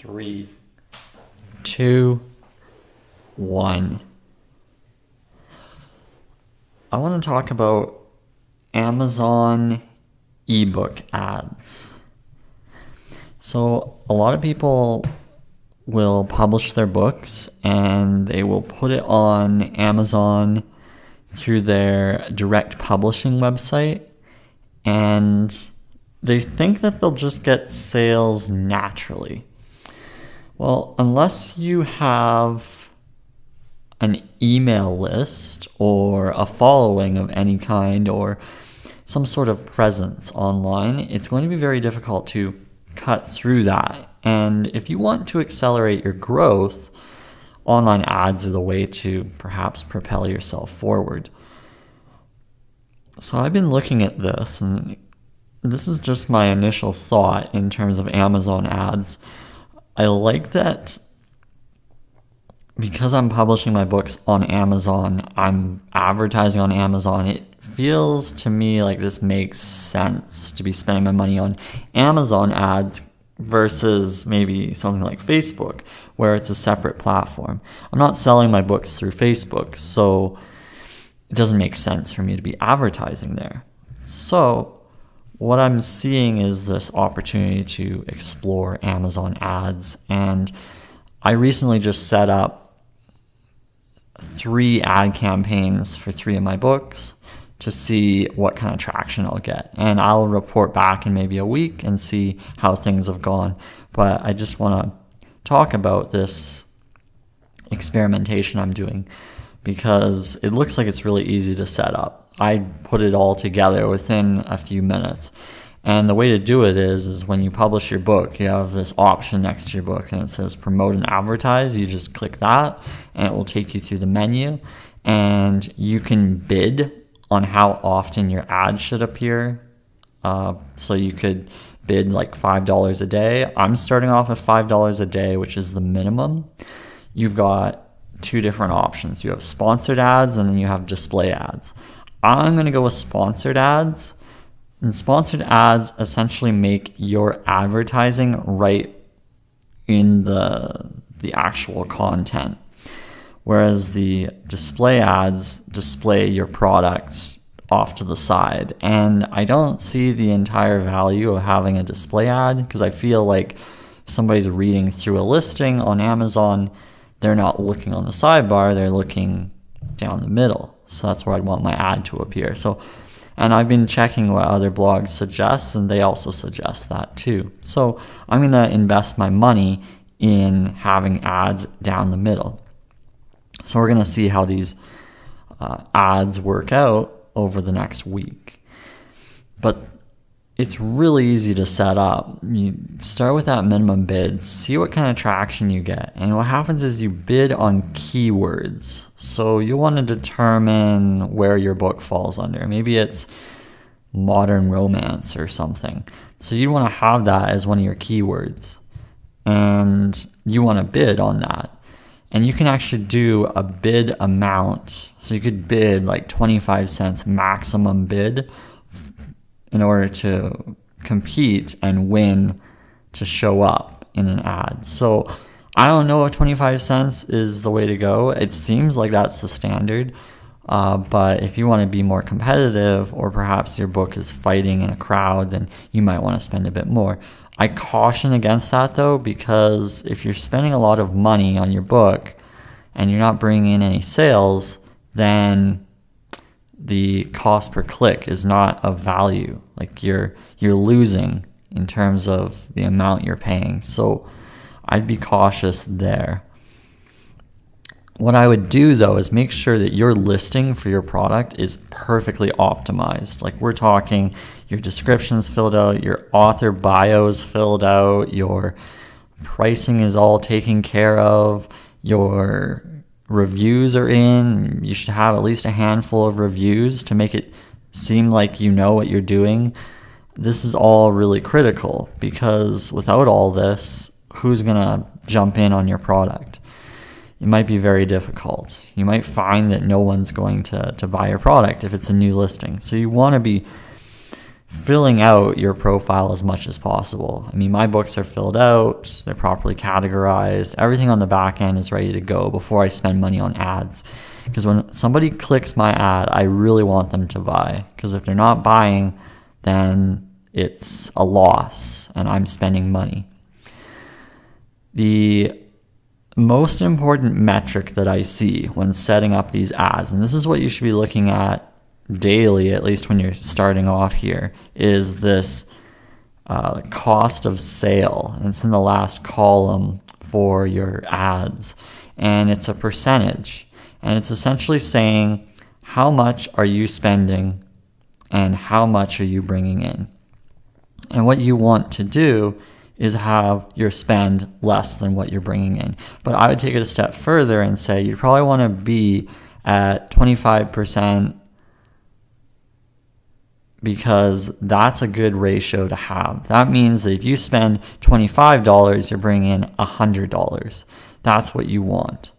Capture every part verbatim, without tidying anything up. three, two, one. I want to talk about Amazon ebook ads. So a lot of people will publish their books and they will put it on Amazon through their direct publishing website, and they think that they'll just get sales naturally. Well, unless you have an email list or a following of any kind or some sort of presence online, it's going to be very difficult to cut through that. And if you want to accelerate your growth, online ads are the way to perhaps propel yourself forward. So I've been looking at this, and this is just my initial thought in terms of Amazon ads. I like that because I'm publishing my books on Amazon, I'm advertising on Amazon. It feels to me like this makes sense to be spending my money on Amazon ads versus maybe something like Facebook, where it's a separate platform. I'm not selling my books through Facebook, so it doesn't make sense for me to be advertising there. So what I'm seeing is this opportunity to explore Amazon ads, and I recently just set up three ad campaigns for three of my books to see what kind of traction I'll get. And I'll report back in maybe a week and see how things have gone. But I just want to talk about this experimentation I'm doing because it looks like it's really easy to set up. I put it all together within a few minutes. And the way to do it is, is when you publish your book, you have this option next to your book and it says promote and advertise. You just click that and it will take you through the menu, and you can bid on how often your ad should appear. Uh, so you could bid like five dollars a day. I'm starting off at five dollars a day, which is the minimum. You've got two different options. You have sponsored ads and then you have display ads. I'm going to go with sponsored ads, and sponsored ads essentially make your advertising right in the the actual content, whereas the display ads display your products off to the side. And I don't see the entire value of having a display ad because I feel like if somebody's reading through a listing on Amazon, they're not looking on the sidebar, they're looking down the middle. So that's where I'd want my ad to appear. So, and I've been checking what other blogs suggest, and they also suggest that too. So I'm going to invest my money in having ads down the middle. So we're going to see how these uh, ads work out over the next week. But it's really easy to set up. You start with that minimum bid, see what kind of traction you get. And what happens is you bid on keywords. So you want to determine where your book falls under. Maybe it's modern romance or something. So you want to have that as one of your keywords. And you want to bid on that. And you can actually do a bid amount. So you could bid like twenty-five cents maximum bid in order to compete and win to show up in an ad. So I don't know if twenty-five cents is the way to go. It seems like that's the standard. Uh, but if you want to be more competitive, or perhaps your book is fighting in a crowd, then you might want to spend a bit more. I caution against that though, because if you're spending a lot of money on your book and you're not bringing in any sales, then the cost per click is not of value. Like you're you're losing in terms of the amount you're paying. So I'd be cautious there. What I would do though is make sure that your listing for your product is perfectly optimized. Like we're talking your description's filled out, your author bio's filled out, your pricing is all taken care of, your reviews are in. You should have at least a handful of reviews to make it seem like you know what you're doing. This is all really critical because without all this, who's gonna jump in on your product? It might be very difficult. You might find that no one's going to, to buy your product if it's a new listing. So you want to be filling out your profile as much as possible. I mean, my books are filled out, they're properly categorized, everything on the back end is ready to go before I spend money on ads. Because when somebody clicks my ad, I really want them to buy. Because if they're not buying, then it's a loss and I'm spending money. The most important metric that I see when setting up these ads, and this is what you should be looking at daily, at least when you're starting off here, is this uh, cost of sale. And it's in the last column for your ads. And it's a percentage. And it's essentially saying how much are you spending and how much are you bringing in. And what you want to do is have your spend less than what you're bringing in. But I would take it a step further and say you probably want to be at twenty-five percent, because that's a good ratio to have. That means that if you spend twenty-five dollars, you're bringing in one hundred dollars. That's what you want.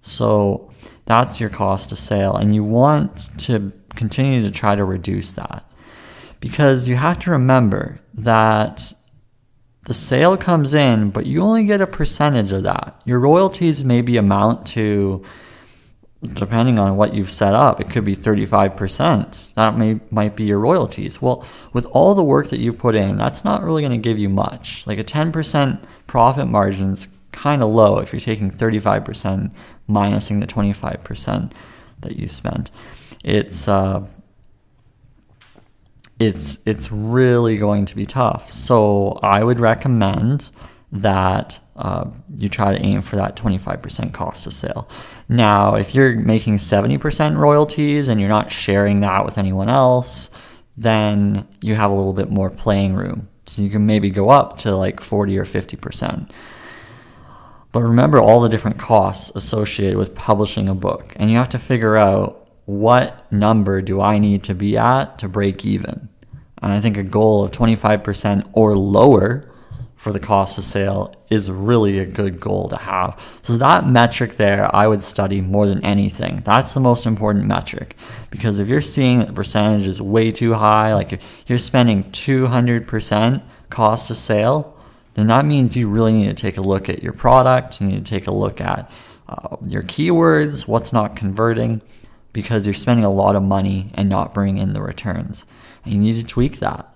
So that's your cost of sale, and you want to continue to try to reduce that, because you have to remember that the sale comes in, but you only get a percentage of that. Your royalties maybe amount to, depending on what you've set up, it could be thirty-five percent. That may might be your royalties. Well, with all the work that you put in, that's not really going to give you much. Like a ten percent profit margin is kind of low if you're taking thirty-five percent minusing the twenty-five percent that you spent. It's uh, it's it's really going to be tough. So I would recommend that uh, you try to aim for that twenty-five percent cost of sale. Now, if you're making seventy percent royalties and you're not sharing that with anyone else, then you have a little bit more playing room. So you can maybe go up to like forty or fifty percent. But remember all the different costs associated with publishing a book, and you have to figure out what number do I need to be at to break even. And I think a goal of twenty-five percent or lower for the cost of sale is really a good goal to have. So that metric there, I would study more than anything. That's the most important metric, because if you're seeing that the percentage is way too high, like if you're spending two hundred percent cost of sale, then that means you really need to take a look at your product. You need to take a look at uh, your keywords, what's not converting, because you're spending a lot of money and not bringing in the returns. And you need to tweak that.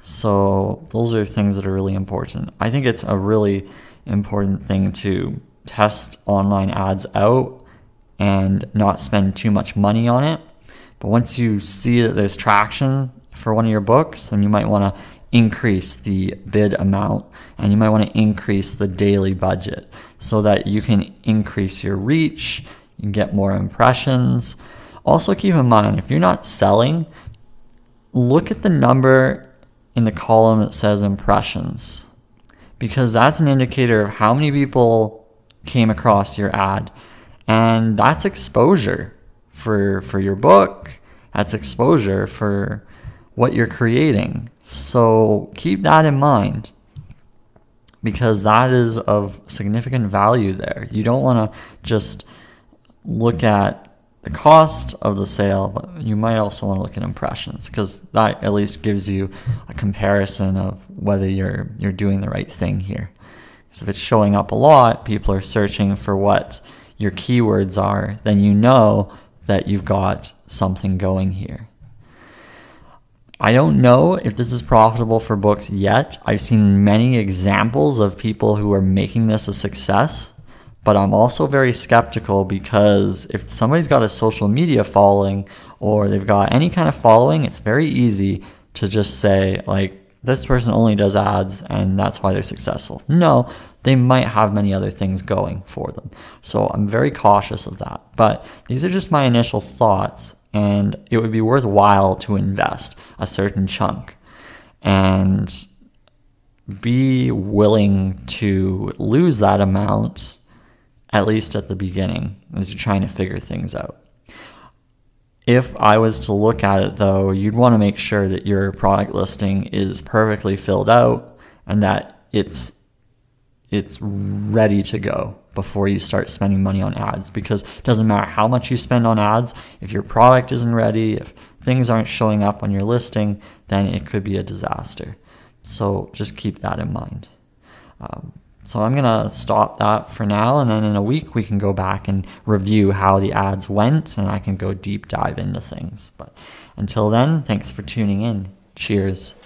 So those are things that are really important. I think it's a really important thing to test online ads out and not spend too much money on it. But once you see that there's traction for one of your books, then you might want to increase the bid amount, and you might want to increase the daily budget so that you can increase your reach, you can get more impressions. Also keep in mind, if you're not selling, look at the number in the column that says impressions, because that's an indicator of how many people came across your ad, and that's exposure for for your book, that's exposure for what you're creating. So keep that in mind, because that is of significant value there. You don't want to just look at the cost of the sale, but you might also want to look at impressions, because that at least gives you a comparison of whether you're you're doing the right thing here. So if it's showing up a lot, people are searching for what your keywords are, then you know that you've got something going here. I don't know if this is profitable for books yet. I've seen many examples of people who are making this a success. But I'm also very skeptical, because if somebody's got a social media following or they've got any kind of following, it's very easy to just say, like, this person only does ads and that's why they're successful. No, they might have many other things going for them. So I'm very cautious of that. But these are just my initial thoughts, and it would be worthwhile to invest a certain chunk and be willing to lose that amount, at least at the beginning, as you're trying to figure things out. If I was to look at it, though, you'd want to make sure that your product listing is perfectly filled out and that it's it's ready to go before you start spending money on ads, because it doesn't matter how much you spend on ads if your product isn't ready, if things aren't showing up on your listing, then it could be a disaster. So just keep that in mind. Um, so I'm going to stop that for now, and then in a week we can go back and review how the ads went, and I can go deep dive into things. But until then, thanks for tuning in. Cheers.